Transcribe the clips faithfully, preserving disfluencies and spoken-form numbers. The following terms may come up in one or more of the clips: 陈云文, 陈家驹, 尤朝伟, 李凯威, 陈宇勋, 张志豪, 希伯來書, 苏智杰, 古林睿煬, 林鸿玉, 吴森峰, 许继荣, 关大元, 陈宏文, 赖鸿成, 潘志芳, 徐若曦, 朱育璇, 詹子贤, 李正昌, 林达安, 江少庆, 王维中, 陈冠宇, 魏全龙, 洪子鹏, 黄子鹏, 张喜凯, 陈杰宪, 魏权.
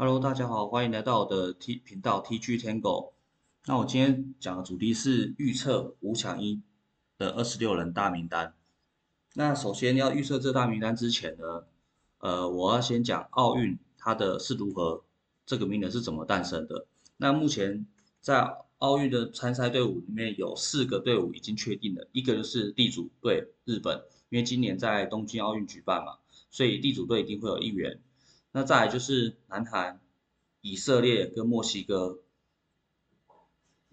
Hello， 大家好，欢迎来到我的 T 频道 T G Tango。那我今天讲的主题是预测五强一的二十六人大名单。那首先要预测这大名单之前呢，呃，我要先讲奥运它的是如何这个名额是怎么诞生的。那目前在奥运的参赛队伍里面有四个队伍已经确定了，一个就是地主队日本，因为今年在东京奥运举办嘛，所以地主队一定会有一员。那再来就是南韩、以色列跟墨西哥，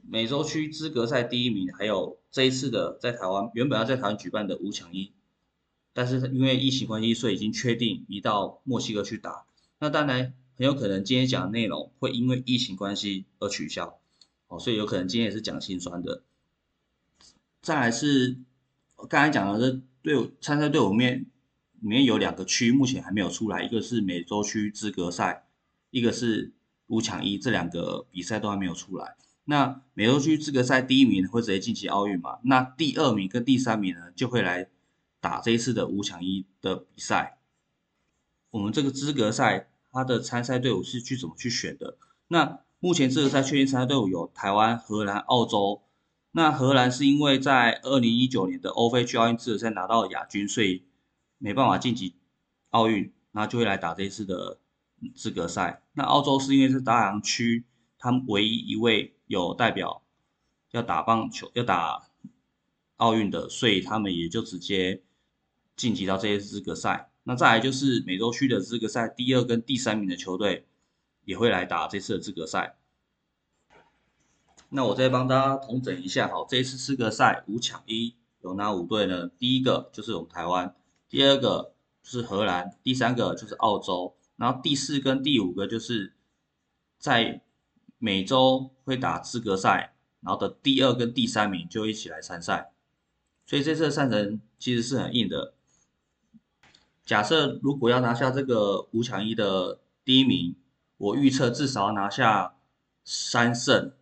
美洲区资格赛第一名，还有这一次的在台湾原本要在台湾举办的五强一，但是因为疫情关系，所以已经确定移到墨西哥去打。那当然很有可能今天讲的内容会因为疫情关系而取消，哦，所以有可能今天也是讲心酸的。再来是我刚才讲的这队伍参赛队伍面。里面有两个区目前还没有出来，一个是美洲区资格赛，一个是五强一，这两个比赛都还没有出来。那美洲区资格赛第一名会直接晋级奥运嘛？那第二名跟第三名呢就会来打这一次的五强一的比赛。我们这个资格赛它的参赛队伍是去怎么去选的？那目前资格赛确定参赛队伍有台湾、荷兰、澳洲。那荷兰是因为在二零一九年的欧非区奥运资格赛拿到亚军，所以没办法晋级奥运，那就会来打这一次的资格赛。那澳洲是因为是大洋区，他们唯一一位有代表要打棒球、要打奥运的，所以他们也就直接晋级到这些资格赛。那再来就是美洲区的资格赛，第二跟第三名的球队也会来打这次的资格赛。那我再帮大家统整一下，好，这一次资格赛五强一有哪五队呢？第一个就是我们台湾。第二个就是荷兰，第三个就是澳洲，然后第四跟第五个就是在美洲会打资格赛，然后的第二跟第三名就一起来参赛，所以这次的赛程其实是很硬的。假设如果要拿下这个五强一的第一名，我预测至少要拿下三胜，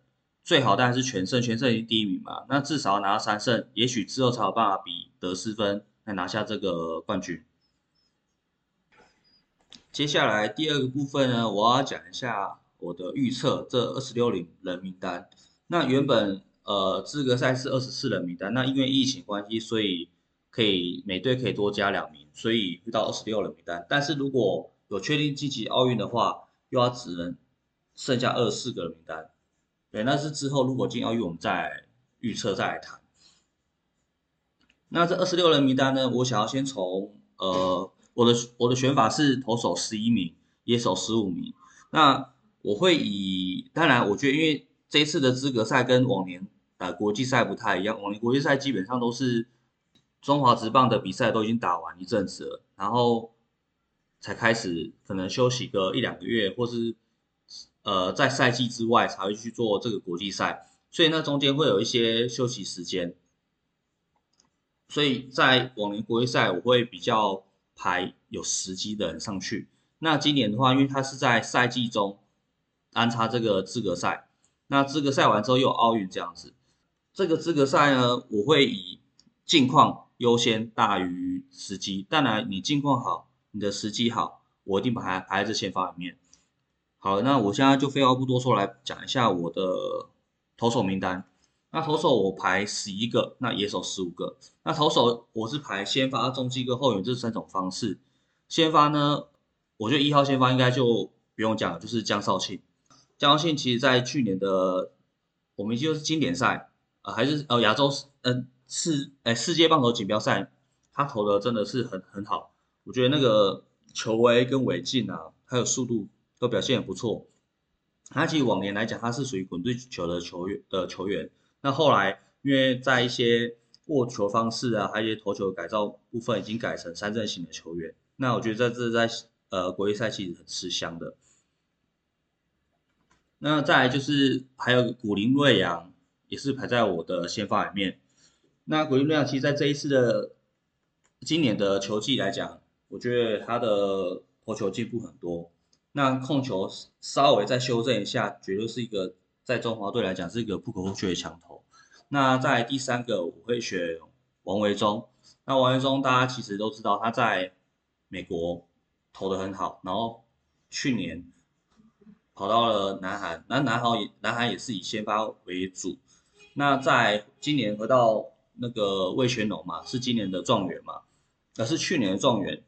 最好当然是全胜，全胜已经第一名嘛，那至少要拿到三胜，也许之后才有办法比得失分。来拿下这个冠军。接下来第二个部分呢，我要讲一下我的预测这二十六人名单。那原本呃资格赛是二十四人名单，那因为疫情关系，所以可以每队可以多加两名，所以会到二十六人名单。但是如果有确定晋级奥运的话，又要只能剩下二十四个人名单。对，那是之后如果进奥运，我们再预测再来谈。那这二十六人名单呢？我想要先从呃，我的我的选法是投手十一名，野手十五名。那我会以，当然我觉得因为这一次的资格赛跟往年打国际赛不太一样，往年国际赛基本上都是中华职棒的比赛都已经打完一阵子了，然后才开始可能休息个一两个月，或是呃在赛季之外才会去做这个国际赛，所以那中间会有一些休息时间。所以在往年国际赛，我会比较排有时机的人上去。那今年的话，因为它是在赛季中安插这个资格赛，那资格赛完之后又有奥运这样子。这个资格赛呢，我会以近况优先大于时机。当然，你近况好，你的时机好，我一定把它排在这先发里面。好，那我现在就废话不多说，来讲一下我的投手名单。那投手我排十一个，那野手十五个。那投手我是排先发、中继跟后援这三种方式。先发呢，我觉得一号先发应该就不用讲了，就是江少庆。江少庆其实在去年的我们就是经典赛，呃还是呃亚洲呃世呃世界棒球锦标赛，他投的真的是很很好。我觉得那个球威跟尾劲啊，还有速度都表现很不错。他其实往年来讲，他是属于滚地球的球员的球员。那后来，因为在一些握球方式啊，还有一些投球改造部分，已经改成三振型的球员。那我觉得这在呃国际赛其实很吃香的。那再来就是还有古林睿煬，也是排在我的先发里面。那古林睿煬其实在这一次的今年的球季来讲，我觉得他的投球进步很多。那控球稍微再修正一下，绝对是一个。在中华队来讲是一个不可或缺的强投。那在第三个我会选王维中。那王维中大家其实都知道他在美国投得很好，然后去年跑到了南韩，那南韩也南韩也是以先发为主。那在今年合到那个魏全龙嘛，是今年的状元嘛，那是去年的状元。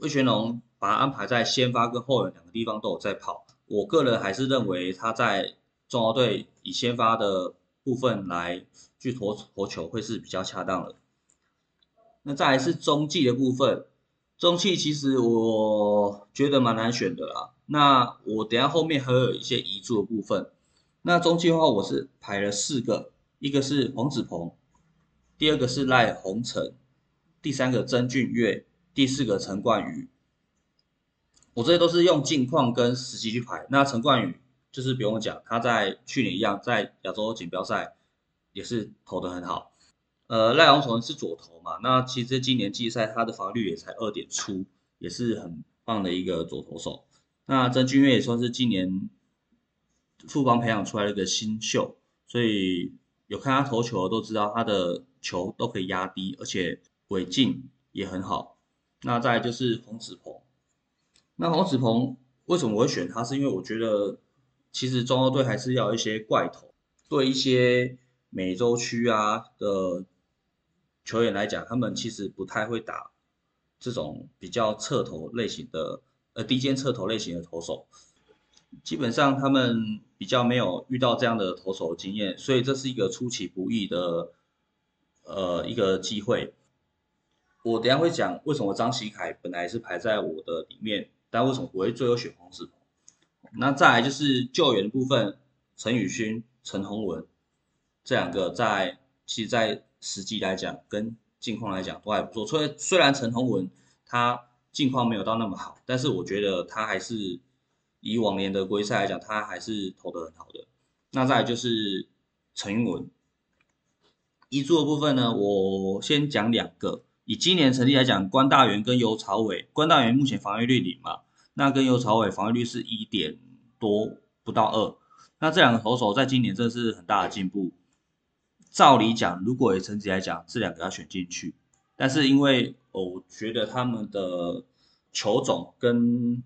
魏全龙把他安排在先发跟后援两个地方都有在跑。我个人还是认为他在中华队以先发的部分来去投投球会是比较恰当的。那再来是中继的部分，中继其实我觉得蛮难选的啦。那我等一下后面还有一些遗珠的部分。那中继的话，我是排了四个，一个是黄子鹏，第二个是赖鸿成，第三个曾俊岳，第四个陈冠宇。我这些都是用近况跟时机去排。那陈冠宇就是不用讲，他在去年一样，在亚洲锦标赛也是投得很好。呃，赖鸿成是左投嘛，那其实今年季赛他的防率也才二点出，也是很棒的一个左投手。那曾俊岳也算是今年富邦培养出来的一个新秀，所以有看他投球都知道他的球都可以压低，而且尾劲也很好。那再来就是洪子鹏。那洪子鹏为什么我会选他？是因为我觉得其实中华队还是要一些怪头，对一些美洲区啊的球员来讲，他们其实不太会打这种比较侧投类型的，呃，低肩侧投类型的投手。基本上他们比较没有遇到这样的投手经验，所以这是一个出其不意的呃一个机会。我等一下会讲为什么张喜凯本来是排在我的里面，但为什么我会最后选洪子鹏。那再来就是救援的部分，陈宇勋、陈宏文这两个在其实在时机来讲跟近况来讲都还不错。虽虽然陈宏文他近况没有到那么好，但是我觉得他还是以往年的规赛来讲，他还是投得很好的。那再来就是陈云文。遗珠的部分呢，我先讲两个。以今年成绩来讲，关大元跟尤朝伟，关大元目前防御率零嘛，那跟尤朝伟防御率是一点多，不到二。那这两个投手在今年真的是很大的进步。照理讲，如果以成绩来讲，这两个要选进去，但是因为、哦、我觉得他们的球种跟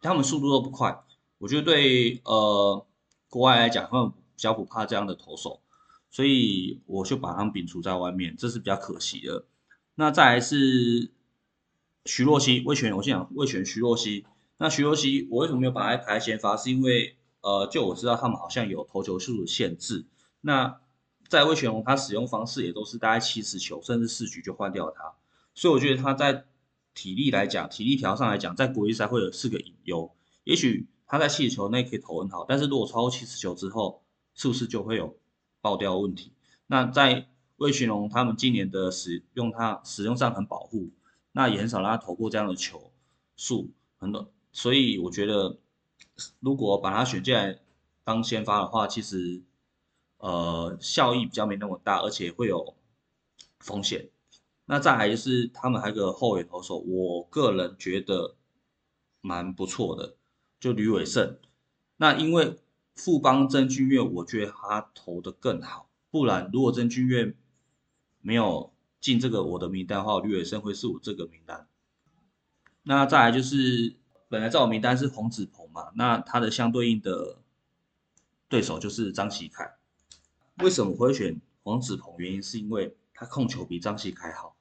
他们速度都不快，我觉得对呃国外来讲，他们比较不怕这样的投手，所以我就把他们摒除在外面，这是比较可惜的。那再来是徐若曦、魏权，我先讲魏权徐若曦。那徐若曦我为什么没有把他排先发，是因为呃，就我知道他们好像有投球数的限制。那在魏权龙他使用方式也都是大概七十球，甚至四局就换掉他，所以我觉得他在体力来讲，体力条上来讲，在国际赛会有四个隐忧。也许他在七十球内可以投很好，但是如果超过七十球之后，是不是就会有爆掉的问题？那在魏群龙他们今年的使用他使用上很保护，那也很少让他投过这样的球数，很多。所以我觉得，如果把他选进来当先发的话，其实呃效益比较没那么大，而且会有风险。那再来就是他们还有个后援投手，我个人觉得蛮不错的，就吕伟胜。那因为富邦曾俊岳，我觉得他投得更好，不然如果曾俊岳没有进这个我的名单的话，吕伟胜会是我这个名单。那再来就是本来在我名单是洪子鹏嘛，那他的相对应的对手就是张喜凯。为什么我会选洪子鹏？原因是因为他控球比张喜凯好，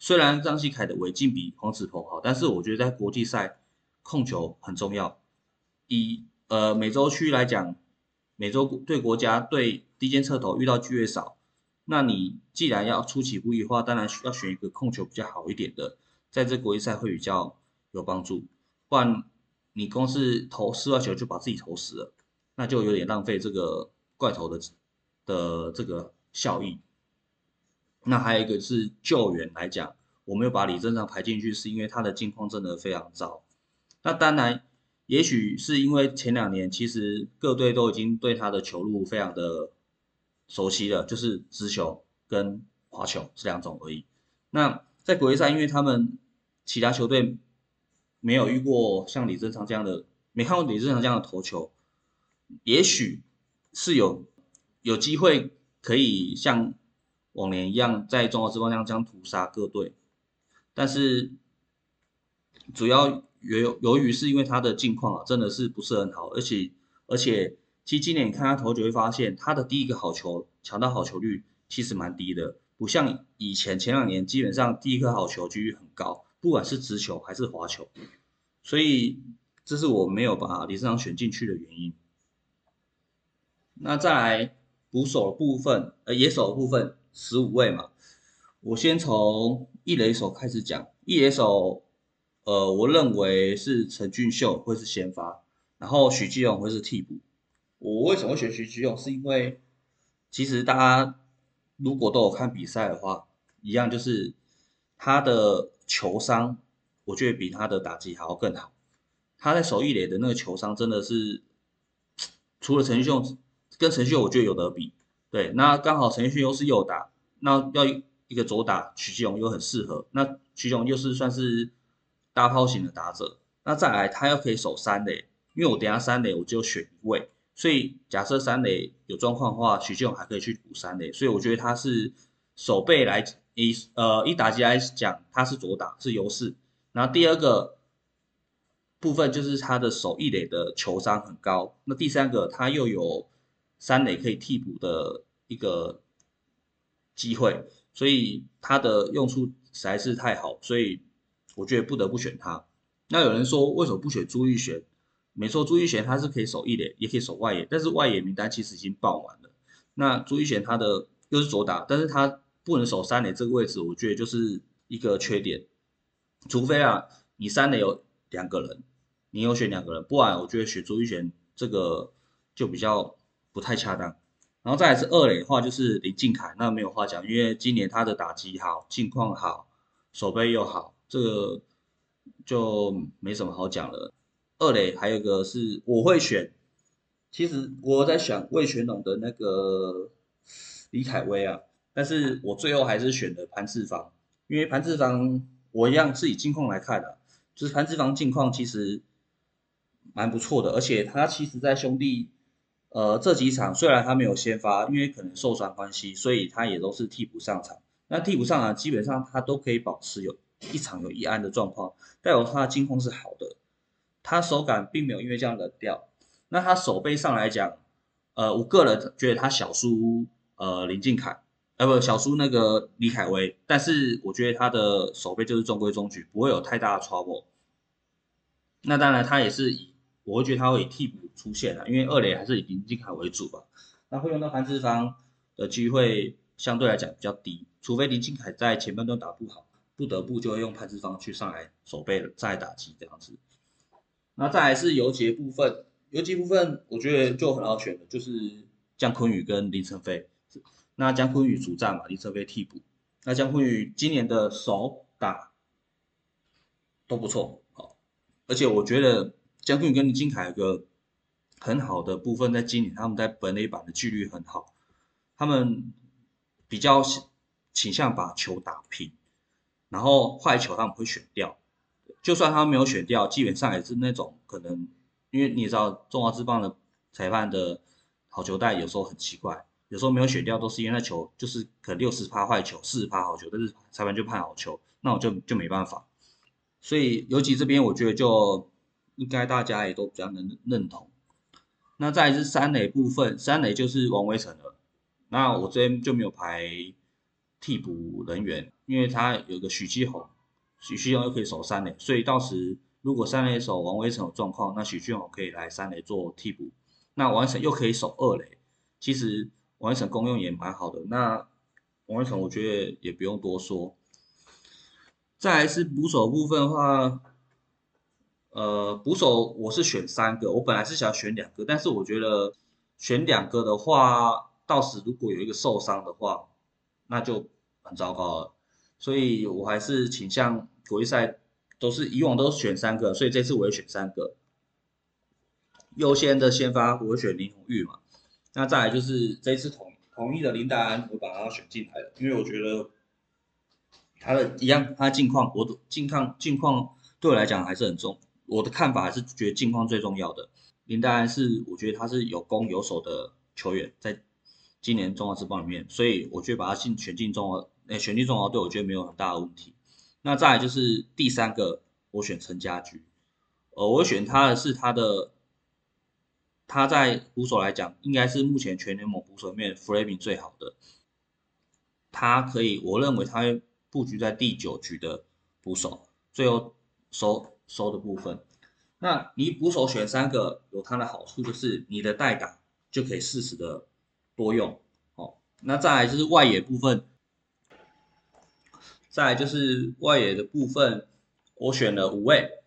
虽然张喜凯的尾劲比黄子鹏好，但是我觉得在国际赛控球很重要。以呃美洲区来讲，美洲对国家对低肩侧投遇到机会少，那你既然要出其不意的话，当然要选一个控球比较好一点的，在这国际赛会比较有帮助。不然你光是投室外球就把自己投死了，那就有点浪费这个怪投的的这个效益。那还有一个是救援来讲，我没有把李正昌排进去，是因为他的近况真的非常糟。那当然，也许是因为前两年其实各队都已经对他的球路非常的熟悉了，就是直球跟滑球这两种而已。那在国际赛，因为他们其他球队没有遇过像李正昌这样的，没看过李正昌这样的投球，也许是有有机会可以像往年一样，在中华职棒这样屠杀各队，但是主要由由于是因为他的近况啊，真的是不是很好，而且而且其实今年你看他投就会发现，他的第一个好球抢到好球率其实蛮低的，不像以前前两年基本上第一颗好球几率很高，不管是直球还是滑球，所以这是我没有把李胜堂选进去的原因。那再来捕手部分，呃，野手部分十五位嘛，我先从一垒手开始讲。一垒手，呃，我认为是陈俊秀会是先发，然后许继荣会是替补。我为什么会选许继荣？是因为其实大家如果都有看比赛的话，一样就是他的球商，我觉得比他的打击还要更好。他在守一垒的那个球商真的是，除了陈俊秀。跟陈秀我觉得有得比，对，那刚好陈秀又是右打，那要一个左打，徐继荣又很适合，那徐继荣又是算是大炮型的打者，那再来他又可以守三垒，因为我等一下三垒我就选一位，所以假设三垒有状况的话，徐继荣还可以去补三垒，所以我觉得他是守备来以呃一打击来讲，他是左打是优势，然后第二个部分就是他的守一垒的球商很高，那第三个他又有三垒可以替补的一个机会，所以他的用处实在是太好，所以我觉得不得不选他。那有人说为什么不选朱育璇？没错，朱育璇他是可以守一垒，也可以守外野，但是外野名单其实已经爆满了。那朱育璇他的又是左打，但是他不能守三垒这个位置，我觉得就是一个缺点。除非啊，你三垒有两个人，你有选两个人，不然我觉得选朱育璇这个就比较不太恰当。然后再来是二垒的话，就是林靖凯，那没有话讲，因为今年他的打击好，近况好，守备又好，这个就没什么好讲了。二垒还有一个是我会选，其实我在想魏全龙的那个李凯威啊，但是我最后还是选了潘志芳，因为潘志芳我一样是以近况来看的、啊，就是潘志芳近况其实蛮不错的，而且他其实在兄弟。呃，这几场虽然他没有先发，因为可能受伤关系，所以他也都是替补上场。那替补上场基本上他都可以保持有一场有一安的状况，代表他的近况是好的，他手感并没有因为这样冷掉。那他手背上来讲，呃，我个人觉得他小输呃林靖凯，呃不小输那个李凯威，但是我觉得他的手背就是中规中矩，不会有太大的 trouble。那当然他也是以。我会觉得他会以替补出现啦，因为二垒还是以林靖凯为主吧。那会用到潘志芳的机会相对来讲比较低，除非林靖凯在前半段打不好，不得不就会用潘志芳去上来守备再来打击这样子。那再来是游击部分，游击部分我觉得就很好选的，就是江坤宇跟林承飞。那江坤宇主战嘛，林承飞替补。那江坤宇今年的手打都不错，好，而且我觉得。江坤宇跟林靖凯有个很好的部分，在今年他们在本垒板的纪律很好，他们比较倾向把球打平，然后坏球他们会选掉，就算他没有选掉，基本上也是那种可能，因为你也知道中华职棒的裁判的好球带有时候很奇怪，有时候没有选掉都是因为那球就是可能 百分之六十 坏球 百分之四十 好球，但是裁判就判好球，那我就就没办法。所以尤其这边我觉得就应该大家也都比较能认同。那再来是三垒部分，三垒就是王威成了。那我这边就没有排替补人员，因为他有个许继宏，许继宏又可以守三垒，所以到时如果三垒守王威成有状况，那许继宏可以来三垒做替补。那王威成又可以守二垒，其实王威成功用也蛮好的。那王威成我觉得也不用多说。再来是捕手部分的话。呃，捕手我是选三个，我本来是想选两个，但是我觉得选两个的话，到时如果有一个受伤的话，那就很糟糕了。所以我还是倾向国际赛都是以往都选三个，所以这次我也选三个。优先的先发我会选林鸿玉嘛，那再来就是这次统统一的林达安，我把他选进来了，因为我觉得他的一样，他近况我近况近况对我来讲还是很重。我的看法还是觉得近况最重要的。林岱安是我觉得他是有攻有守的球员，在今年中华职棒里面，所以我觉得把他进选进中华，诶选进中华队，我觉得没有很大的问题。那再来就是第三个，我选陈家驹。呃，我选他的是他的，他在捕手来讲，应该是目前全联盟捕手里面 framing 最好的。他可以，我认为他会布局在第九局的捕手，最后收收的部分。那你捕手选三个有它的好处，就是你的代打就可以适时的多用。哦，那再来就是外野部分，再来就是外野的部分，我选了五位。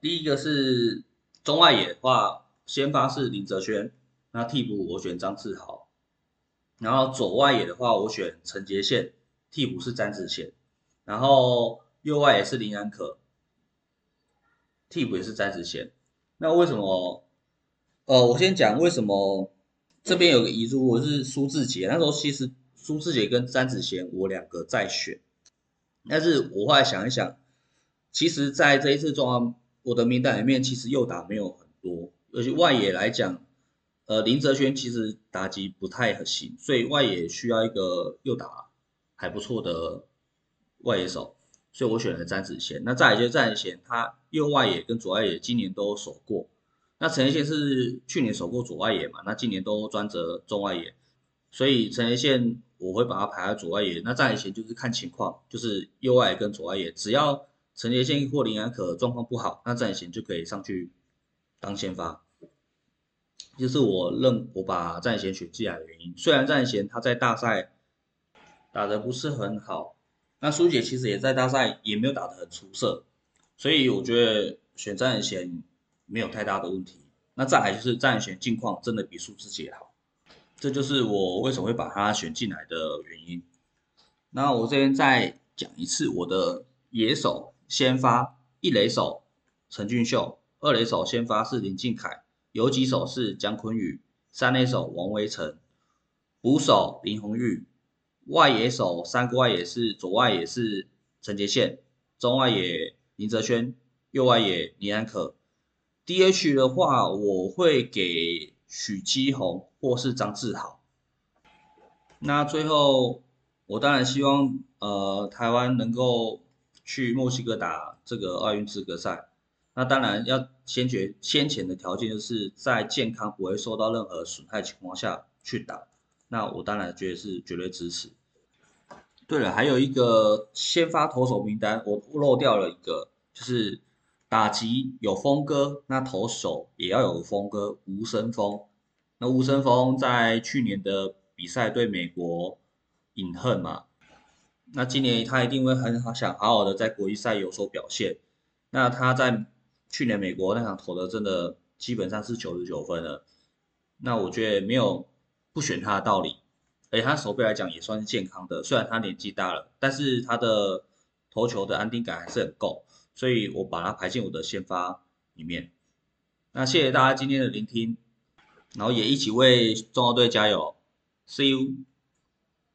第一个是中外野的话，先发是林哲轩，那替补我选张志豪，然后左外野的话我选陈杰宪，替补是詹子贤，然后右外野是林安可，替补也是詹子贤。那为什么？呃，我先讲为什么这边有个遗珠，我是苏智杰，那时候其实苏智杰跟詹子贤我两个在选，但是我后来想一想，其实在这一次状况。我的名单里面其实右打没有很多，而且外野来讲，呃，林哲轩其实打击不太行，所以外野需要一个右打还不错的外野手，所以我选了詹子贤。那再来就是詹子贤，他右外野跟左外野今年都守过。那陈彦宪是去年守过左外野嘛，那今年都专责中外野，所以陈彦宪我会把他排在左外野。那詹子贤就是看情况，就是右外野跟左外野，只要陈杰宪或林安可状况不好，那詹贤就可以上去当先发，就是我认我把詹贤选进来的原因。虽然詹贤他在大赛打得不是很好，那苏姐其实也在大赛也没有打得很出色，所以我觉得选詹贤没有太大的问题。那再来就是詹贤近况真的比苏志杰好，这就是我为什么会把他选进来的原因。那我这边再讲一次我的野手。先发一垒手陈俊秀，二垒手先发是林靖凯，游击手是江坤宇，三垒手王威成，捕手林鸿玉，外野手三个外野是左外野是陈杰宪，中外野林哲轩，右外野林安可。D H 的话，我会给许基宏或是张志豪。那最后，我当然希望呃台湾能够。去墨西哥打这个奥运资格赛，那当然要先决先前的条件就是在健康不会受到任何损害情况下去打，那我当然觉得是绝对支持。对了，还有一个先发投手名单我漏掉了一个，就是打击有峰哥，那投手也要有峰哥吴森峰。那吴森峰在去年的比赛对美国饮恨嘛。那今年他一定会很好想好好的在国际赛有所表现。那他在去年美国那场投的真的基本上是九十九分了。那我觉得没有不选他的道理。而且他手背来讲也算是健康的，虽然他年纪大了，但是他的投球的安定感还是很够。所以我把他排进我的先发里面。那谢谢大家今天的聆听，然后也一起为中华队加油。See you!